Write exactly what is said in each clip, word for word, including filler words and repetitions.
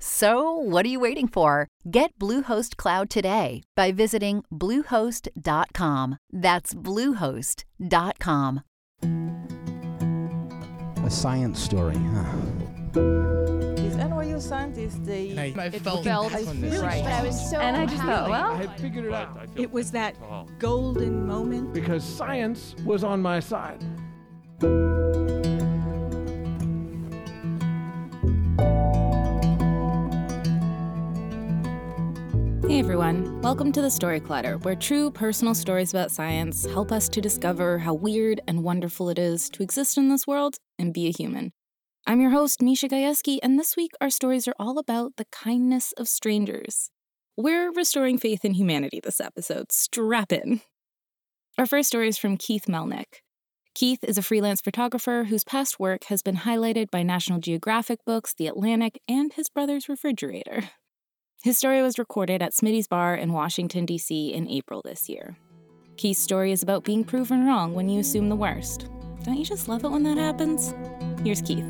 So, what are you waiting for? Get Bluehost Cloud today by visiting Bluehost dot com. That's Bluehost dot com. A science story, huh? These N Y U scientists, they... I, it I felt, felt I really, right. But I was so And I just happy. thought, well... I had figured it out. It was that golden moment. Because science was on my side. Hey everyone, welcome to The Story Collider, where true personal stories about science help us to discover how weird and wonderful it is to exist in this world and be a human. I'm your host, Misha Gajewski, and this week our stories are all about the kindness of strangers. We're restoring faith in humanity this episode. Strap in. Our first story is from Keith Mellnick. Keith is a freelance photographer whose past work has been highlighted by National Geographic Books, The Atlantic, and his brother's refrigerator. His story was recorded at Smitty's Bar in Washington, D C in April this year. Keith's story is about being proven wrong when you assume the worst. Don't you just love it when that happens? Here's Keith.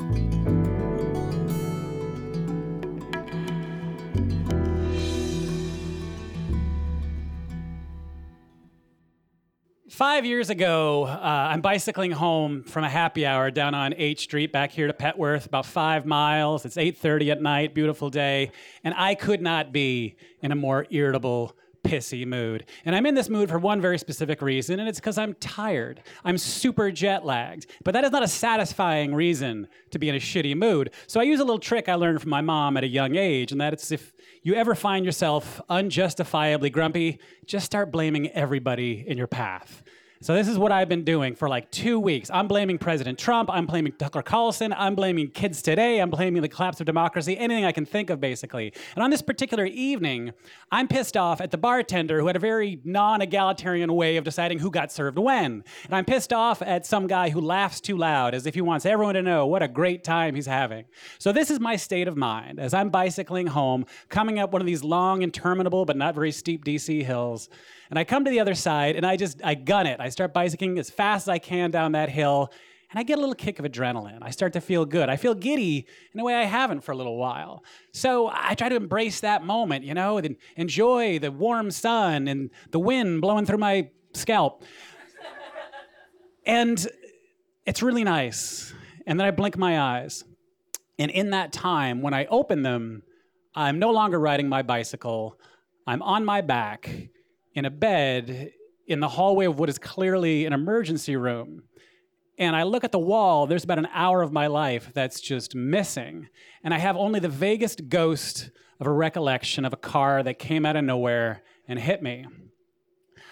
Five years ago, uh, I'm bicycling home from a happy hour down on H Street back here to Petworth, about five miles. It's eight thirty at night, beautiful day, and I could not be in a more irritable, pissy mood. And I'm in this mood for one very specific reason, and it's because I'm tired. I'm super jet lagged, but that is not a satisfying reason to be in a shitty mood. So I use a little trick I learned from my mom at a young age, and that is if you ever find yourself unjustifiably grumpy, just start blaming everybody in your path. So this is what I've been doing for like two weeks. I'm blaming President Trump, I'm blaming Tucker Carlson, I'm blaming kids today, I'm blaming the collapse of democracy, anything I can think of basically. And on this particular evening, I'm pissed off at the bartender who had a very non-egalitarian way of deciding who got served when. And I'm pissed off at some guy who laughs too loud as if he wants everyone to know what a great time he's having. So this is my state of mind as I'm bicycling home, coming up one of these long, interminable, but not very steep D C hills. And I come to the other side and I just, I gun it. I I start bicycling as fast as I can down that hill, and I get a little kick of adrenaline. I start to feel good. I feel giddy in a way I haven't for a little while. So I try to embrace that moment, you know, and enjoy the warm sun and the wind blowing through my scalp. And it's really nice. And then I blink my eyes. And in that time, when I open them, I'm no longer riding my bicycle. I'm on my back in a bed in the hallway of what is clearly an emergency room. And I look at the wall, there's about an hour of my life that's just missing. And I have only the vaguest ghost of a recollection of a car that came out of nowhere and hit me.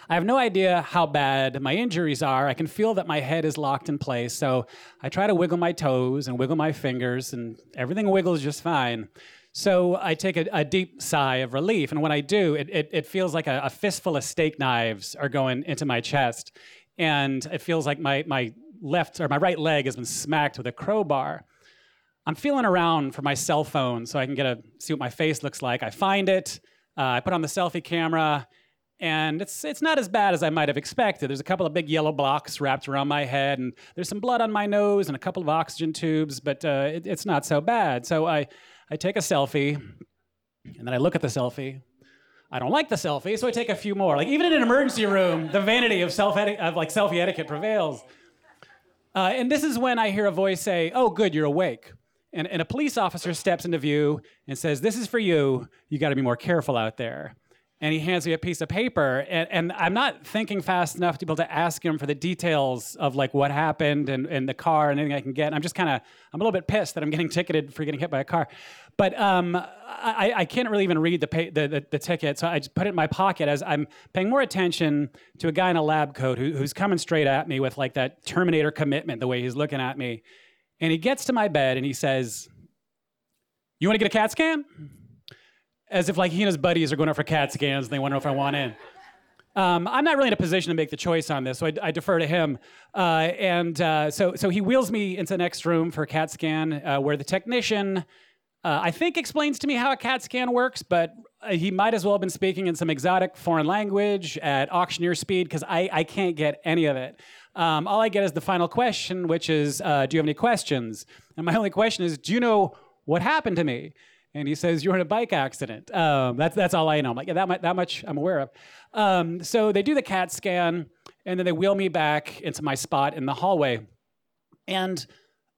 I have no idea how bad my injuries are. I can feel that my head is locked in place, so I try to wiggle my toes and wiggle my fingers, and everything wiggles just fine. So I take a, a deep sigh of relief, and when I do, it it, it feels like a, a fistful of steak knives are going into my chest, and it feels like my my left or my right leg has been smacked with a crowbar. I'm feeling around for my cell phone so I can get a see what my face looks like. I find it, uh, I put on the selfie camera, and it's it's not as bad as I might have expected. There's a couple of big yellow blocks wrapped around my head, and there's some blood on my nose and a couple of oxygen tubes, but uh, it, it's not so bad. So I. I take a selfie, and then I look at the selfie. I don't like the selfie, so I take a few more. Like, even in an emergency room, the vanity of self eti- of like selfie etiquette prevails. Uh, and this is when I hear a voice say, "Oh, good, you're awake." And, and a police officer steps into view and says, "This is for you. You got to be more careful out there." And he hands me a piece of paper, and, and I'm not thinking fast enough to be able to ask him for the details of like what happened and, and the car and anything I can get. And I'm just kind of, I'm a little bit pissed that I'm getting ticketed for getting hit by a car. But um, I, I can't really even read the, pay, the, the the ticket, so I just put it in my pocket as I'm paying more attention to a guy in a lab coat who, who's coming straight at me with like that Terminator commitment, the way he's looking at me. And he gets to my bed and he says, "You want to get a CAT scan?" As if like he and his buddies are going out for CAT scans and they want to know if I want in. Um, I'm not really in a position to make the choice on this, so I, I defer to him. Uh, and uh, so, so he wheels me into the next room for a CAT scan, uh, where the technician, uh, I think, explains to me how a CAT scan works, but uh, he might as well have been speaking in some exotic foreign language at auctioneer speed, because I, I can't get any of it. Um, all I get is the final question, which is, uh, do you have any questions? And my only question is, do you know what happened to me? And he says, "You're in a bike accident." Um, that's that's all I know. I'm like, yeah, that much, that much I'm aware of. Um, so they do the CAT scan, and then they wheel me back into my spot in the hallway. And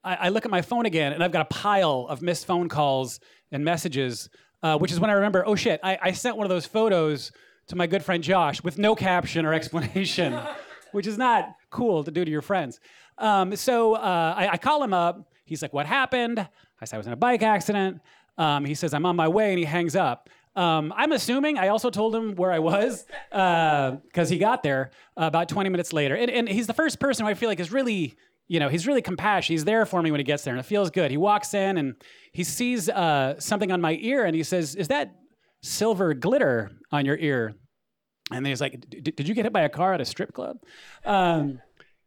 I, I look at my phone again, and I've got a pile of missed phone calls and messages, uh, which is when I remember, oh shit, I, I sent one of those photos to my good friend Josh with no caption or explanation, which is not cool to do to your friends. Um, so uh, I, I call him up. He's like, "What happened?" I said, "I was in a bike accident." Um, he says, "I'm on my way," and he hangs up. Um, I'm assuming I also told him where I was, because uh, he got there uh, about twenty minutes later. And, and he's the first person who I feel like is really, you know, he's really compassionate. He's there for me when he gets there, and it feels good. He walks in, and he sees uh, something on my ear, and he says, "Is that silver glitter on your ear?" And then he's like, "Did you get hit by a car at a strip club?" Um,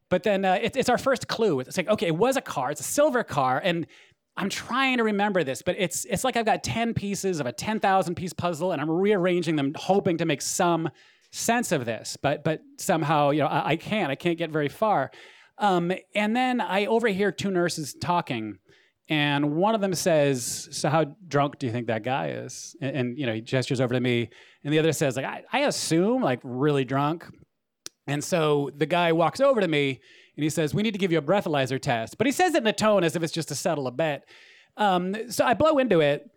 but then uh, it, it's our first clue. It's like, okay, it was a car. It's a silver car, and I'm trying to remember this, but it's it's like I've got ten pieces of a ten thousand piece puzzle, and I'm rearranging them, hoping to make some sense of this. But but somehow, you know, I, I can't. I can't get very far. Um, and then I overhear two nurses talking, and one of them says, "So how drunk do you think that guy is?" And, and you know, he gestures over to me, and the other says, "Like I, I assume, like really drunk." And so the guy walks over to me, and he says, "We need to give you a breathalyzer test." But he says it in a tone as if it's just to settle a bet. Um, so I blow into it,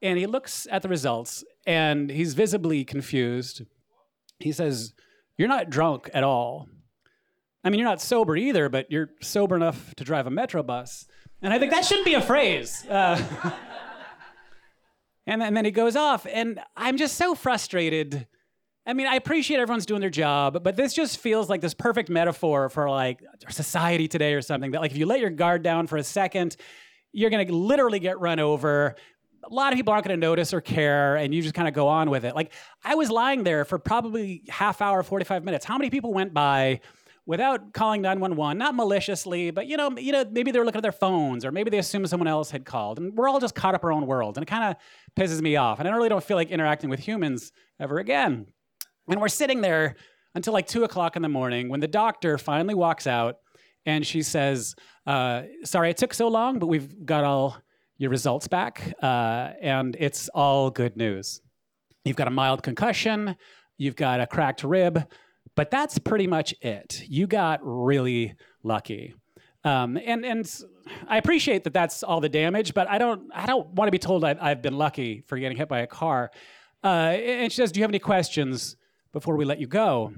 and he looks at the results, and he's visibly confused. He says, "You're not drunk at all. I mean, you're not sober either, but you're sober enough to drive a metro bus." And I think that shouldn't be a phrase. Uh, and, and then he goes off, and I'm just so frustrated. I mean, I appreciate everyone's doing their job, but this just feels like this perfect metaphor for like society today or something, that like if you let your guard down for a second, you're gonna literally get run over. A lot of people aren't gonna notice or care, and you just kind of go on with it. Like I was lying there for probably half hour, forty-five minutes. How many people went by without calling nine one one, not maliciously, but you know, you know, maybe they were looking at their phones, or maybe they assumed someone else had called, and we're all just caught up our own world, and it kind of pisses me off. And I really don't feel like interacting with humans ever again. And we're sitting there until like two o'clock in the morning when the doctor finally walks out, and she says, uh, "Sorry it took so long, but we've got all your results back, uh, and it's all good news. You've got a mild concussion, you've got a cracked rib, but that's pretty much it. You got really lucky." Um, and and I appreciate that that's all the damage, but I don't I don't want to be told I've, I've been lucky for getting hit by a car. Uh, and she says, "Do you have any questions before we let you go?"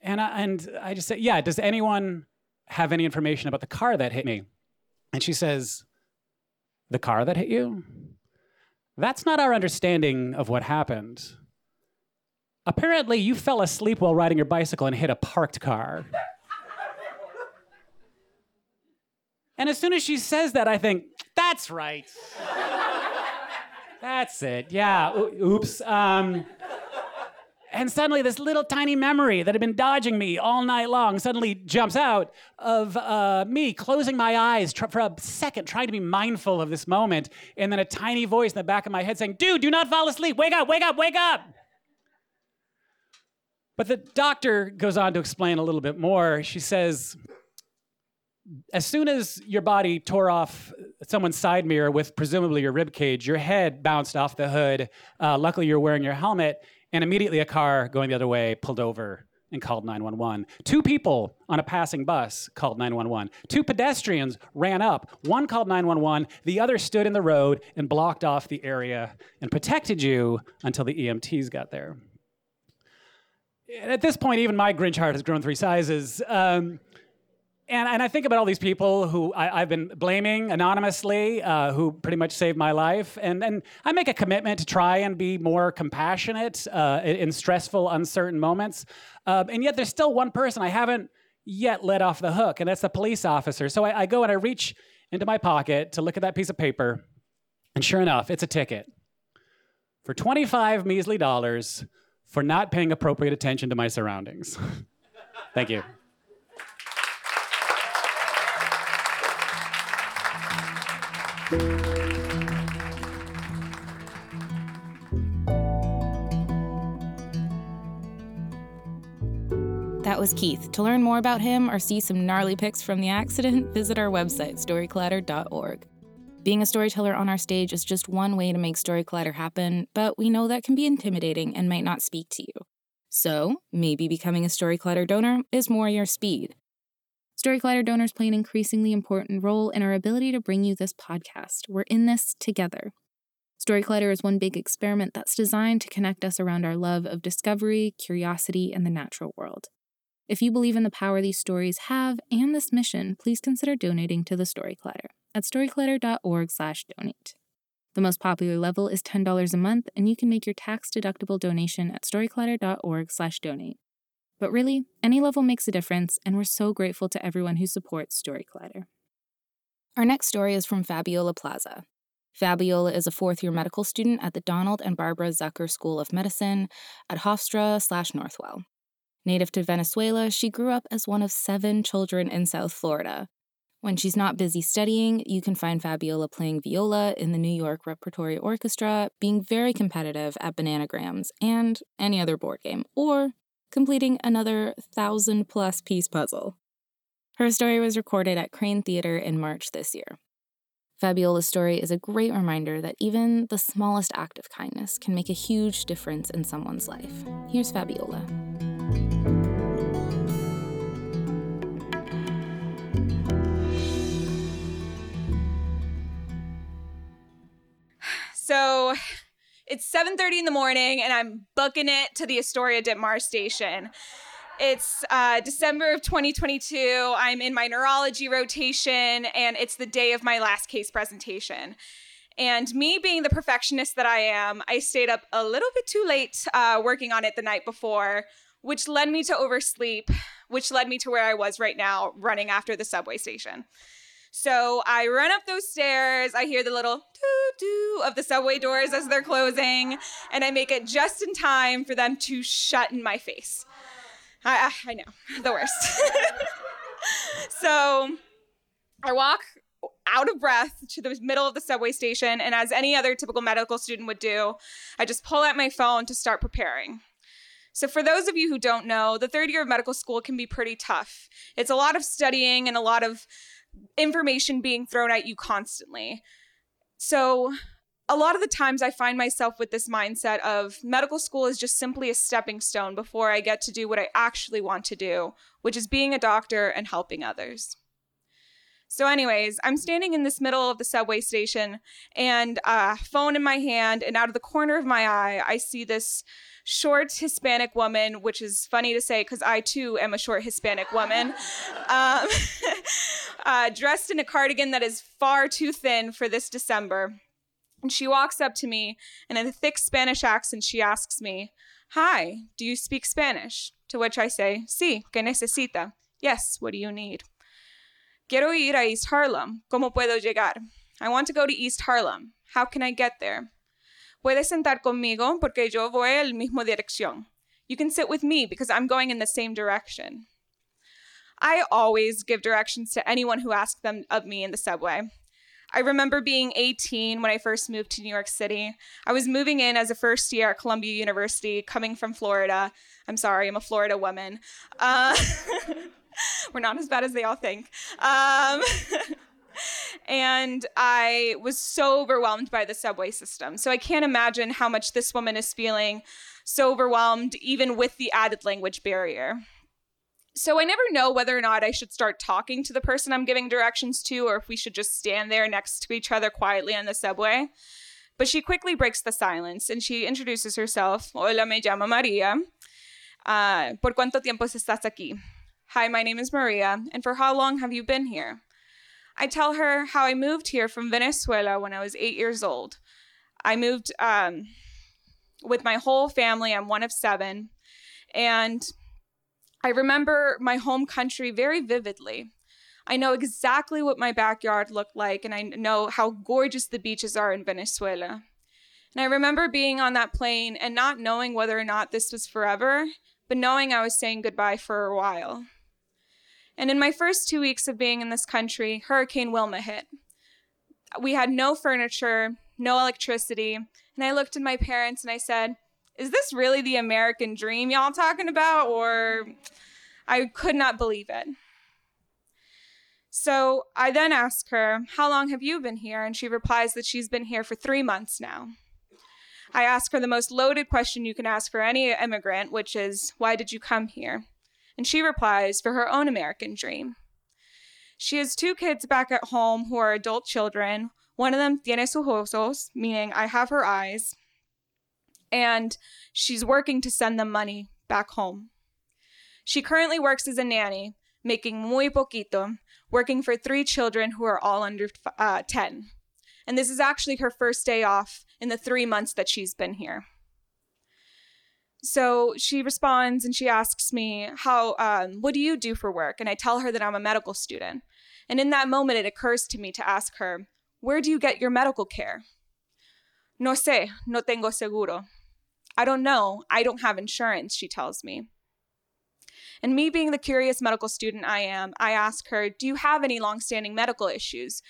And I, and I just said, "Yeah, does anyone have any information about the car that hit me?" And she says, "The car that hit you? That's not our understanding of what happened. Apparently you fell asleep while riding your bicycle and hit a parked car." And as soon as she says that, I think, that's right. That's it, yeah, o- oops. Um, And suddenly this little tiny memory that had been dodging me all night long suddenly jumps out of uh, me closing my eyes tr- for a second, trying to be mindful of this moment. And then a tiny voice in the back of my head saying, "Dude, do not fall asleep. Wake up, wake up, wake up." But the doctor goes on to explain a little bit more. She says, as soon as your body tore off someone's side mirror with presumably your rib cage, your head bounced off the hood. Uh, luckily, you're wearing your helmet. And immediately a car going the other way pulled over and called nine one one. Two people on a passing bus called nine one one. Two pedestrians ran up. One called nine one one, the other stood in the road and blocked off the area and protected you until the E M Ts got there. And at this point, even my Grinch heart has grown three sizes. Um, And and I think about all these people who I, I've been blaming anonymously, uh, who pretty much saved my life. And and I make a commitment to try and be more compassionate uh, in stressful, uncertain moments. Uh, and yet there's still one person I haven't yet let off the hook, and that's the police officer. So I, I go and I reach into my pocket to look at that piece of paper. And sure enough, it's a ticket for twenty-five measly dollars for not paying appropriate attention to my surroundings. Thank you. That was Keith. To learn more about him or see some gnarly pics from the accident, visit our website, story clatter dot org. Being a storyteller on our stage is just one way to make Story Collider happen, but we know that can be intimidating and might not speak to you. So, maybe becoming a Story Collider donor is more your speed. Story Collider donors play an increasingly important role in our ability to bring you this podcast. We're in this together. Story Collider is one big experiment that's designed to connect us around our love of discovery, curiosity, and the natural world. If you believe in the power these stories have and this mission, please consider donating to the Story Collider at story clatter dot org slash donate. The most popular level is ten dollars a month, and you can make your tax-deductible donation at story clatter dot org slash donate. But really, any level makes a difference, and we're so grateful to everyone who supports Story Collider. Our next story is from Fabiola Plaza. Fabiola is a fourth-year medical student at the Donald and Barbara Zucker School of Medicine at Hofstra/Northwell. Native to Venezuela, she grew up as one of seven children in South Florida. When she's not busy studying, you can find Fabiola playing viola in the New York Repertory Orchestra, being very competitive at Bananagrams and any other board game, or completing another thousand-plus piece puzzle. Her story was recorded at Crane Theater in March this year. Fabiola's story is a great reminder that even the smallest act of kindness can make a huge difference in someone's life. Here's Fabiola. So it's seven thirty in the morning, and I'm booking it to the Astoria-Ditmars station. It's uh, December of twenty twenty-two. I'm in my neurology rotation, and it's the day of my last case presentation. And me being the perfectionist that I am, I stayed up a little bit too late uh, working on it the night before, which led me to oversleep, which led me to where I was right now, running after the subway station. So I run up those stairs, I hear the little doo-doo of the subway doors as they're closing, and I make it just in time for them to shut in my face. I, I, I know, the worst. So I walk out of breath to the middle of the subway station, and as any other typical medical student would do, I just pull out my phone to start preparing. So for those of you who don't know, the third year of medical school can be pretty tough. It's a lot of studying and a lot of information being thrown at you constantly. So a lot of the times I find myself with this mindset of medical school is just simply a stepping stone before I get to do what I actually want to do, which is being a doctor and helping others. So anyways, I'm standing in this middle of the subway station and uh, phone in my hand, and out of the corner of my eye, I see this short Hispanic woman, which is funny to say because I too am a short Hispanic woman, um, uh, dressed in a cardigan that is far too thin for this December. And she walks up to me, and in a thick Spanish accent, she asks me, "Hi, do you speak Spanish?" To which I say, "Sí, ¿qué necesita?" "Yes, what do you need?" "Quiero ir a East Harlem. ¿Cómo puedo llegar?" "I want to go to East Harlem. How can I get there?" "Puedes sentar conmigo porque yo voy al mismo dirección." "You can sit with me because I'm going in the same direction." I always give directions to anyone who asks them of me in the subway. I remember being eighteen when I first moved to New York City. I was moving in as a first year at Columbia University, coming from Florida. I'm sorry, I'm a Florida woman. Uh... We're not as bad as they all think. Um, and I was so overwhelmed by the subway system. So I can't imagine how much this woman is feeling so overwhelmed, even with the added language barrier. So I never know whether or not I should start talking to the person I'm giving directions to, or if we should just stand there next to each other quietly on the subway. But she quickly breaks the silence, and she introduces herself. "Hola, me llamo Maria. Uh, ¿Por cuánto tiempo estás aquí?" Hi, my name is Maria, and for how long have you been here? I tell her how I moved here from Venezuela when I was eight years old. I moved um, with my whole family. I'm one of seven. And I remember my home country very vividly. I know exactly what my backyard looked like, and I know how gorgeous the beaches are in Venezuela. And I remember being on that plane and not knowing whether or not this was forever, but knowing I was saying goodbye for a while. And in my first two weeks of being in this country, Hurricane Wilma hit. We had no furniture, no electricity, and I looked at my parents and I said, is this really the American dream y'all talking about? Or I could not believe it. So I then ask her, how long have you been here? And she replies that she's been here for three months now. I ask her the most loaded question you can ask for any immigrant, which is, why did you come here? And she replies, for her own American dream. She has two kids back at home who are adult children. One of them tiene sus ojos, meaning I have her eyes, and she's working to send them money back home. She currently works as a nanny, making muy poquito, working for three children who are all under uh, ten. And this is actually her first day off in the three months that she's been here. So she responds and she asks me, "How? Um, what do you do for work?" And I tell her that I'm a medical student. And in that moment, it occurs to me to ask her, where do you get your medical care? No sé, no tengo seguro. I don't know, I don't have insurance, she tells me. And me being the curious medical student I am, I ask her, do you have any long-standing medical issues?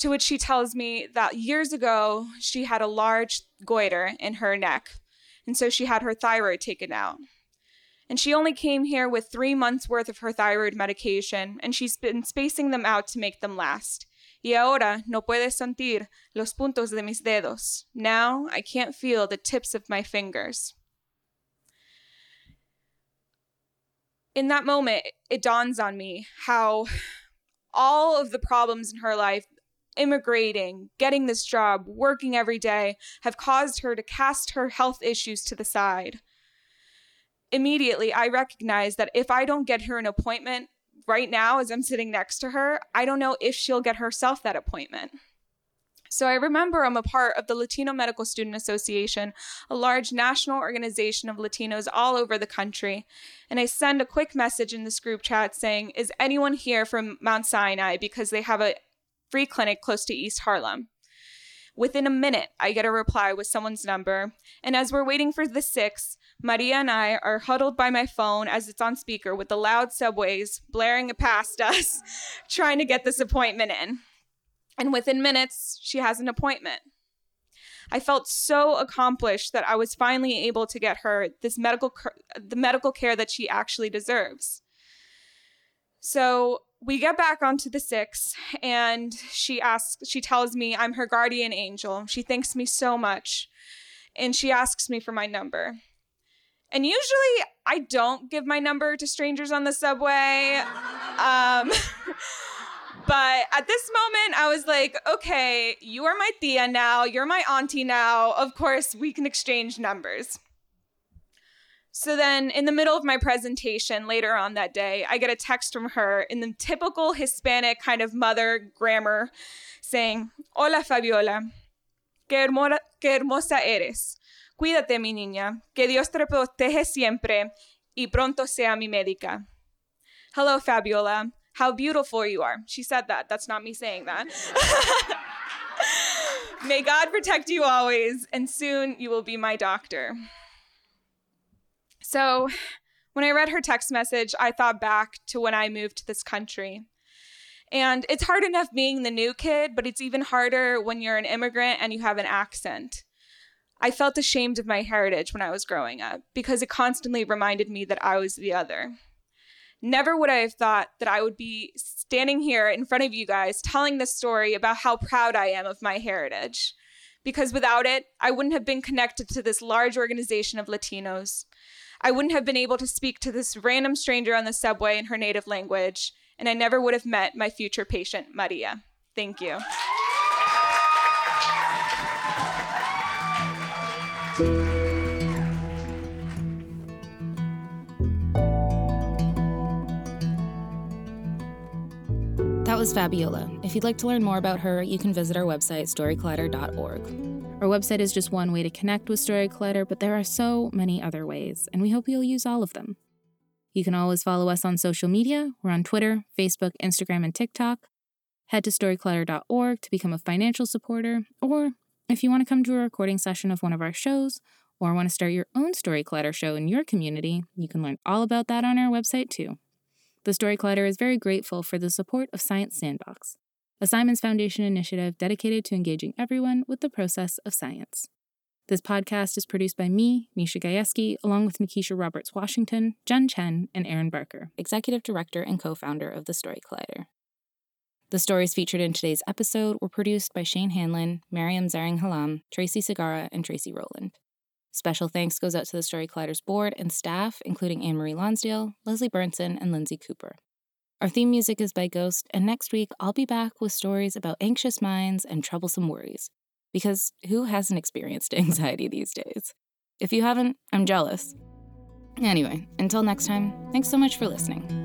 To which she tells me that years ago, she had a large goiter in her neck. And so she had her thyroid taken out. And she only came here with three months worth of her thyroid medication, and she's been spacing them out to make them last. Y ahora no puedo sentir los puntos de mis dedos. Now I can't feel the tips of my fingers. In that moment, it dawns on me how all of the problems in her life, immigrating, getting this job, working every day, have caused her to cast her health issues to the side. Immediately, I recognize that if I don't get her an appointment right now, as I'm sitting next to her, I don't know if she'll get herself that appointment. So I remember I'm a part of the Latino Medical Student Association, a large national organization of Latinos all over the country. And I send a quick message in this group chat saying, is anyone here from Mount Sinai? Because they have a free clinic close to East Harlem. Within a minute, I get a reply with someone's number. And as we're waiting for the six, Maria and I are huddled by my phone as it's on speaker with the loud subways blaring past us, trying to get this appointment in. And within minutes, she has an appointment. I felt so accomplished that I was finally able to get her this medical, the medical care that she actually deserves. So we get back onto the six, and she asks, she tells me I'm her guardian angel. She thanks me so much, and she asks me for my number. And usually I don't give my number to strangers on the subway. Um, But at this moment, I was like, okay, you are my tia now. You're my auntie now. Of course, we can exchange numbers. So then in the middle of my presentation later on that day, I get a text from her in the typical Hispanic kind of mother grammar saying, Hola, Fabiola. Que hermosa, que hermosa eres. Cuídate, mi niña. Que Dios te protege siempre y pronto sea mi médica. Hello, Fabiola. How beautiful you are. She said that. That's not me saying that. May God protect you always, and soon you will be my doctor. So when I read her text message, I thought back to when I moved to this country. And it's hard enough being the new kid, but it's even harder when you're an immigrant and you have an accent. I felt ashamed of my heritage when I was growing up because it constantly reminded me that I was the other. Never would I have thought that I would be standing here in front of you guys telling this story about how proud I am of my heritage, because without it, I wouldn't have been connected to this large organization of Latinos. I wouldn't have been able to speak to this random stranger on the subway in her native language, and I never would have met my future patient, Maria. Thank you. was Fabiola. If you'd like to learn more about her, you can visit our website, story clatter dot org. Our website is just one way to connect with Story Collider, but there are so many other ways, and we hope you'll use all of them. You can always follow us on social media. We're on Twitter, Facebook, Instagram, and TikTok. Head to story clatter dot org to become a financial supporter, or if you want to come to a recording session of one of our shows, or want to start your own Story Collider show in your community, you can learn all about that on our website too. The Story Collider is very grateful for the support of Science Sandbox, a Simons Foundation initiative dedicated to engaging everyone with the process of science. This podcast is produced by me, Misha Gajewski, along with Nikisha Roberts-Washington, Jen Chen, and Aaron Barker, Executive Director and co-founder of The Story Collider. The stories featured in today's episode were produced by Shane Hanlon, Mariam Zaring-Halam, Tracy Segara, and Tracy Rowland. Special thanks goes out to The Story Collider's board and staff, including Anne-Marie Lonsdale, Leslie Bernson, and Lindsay Cooper. Our theme music is by Ghost, and next week I'll be back with stories about anxious minds and troublesome worries. Because who hasn't experienced anxiety these days? If you haven't, I'm jealous. Anyway, until next time, thanks so much for listening.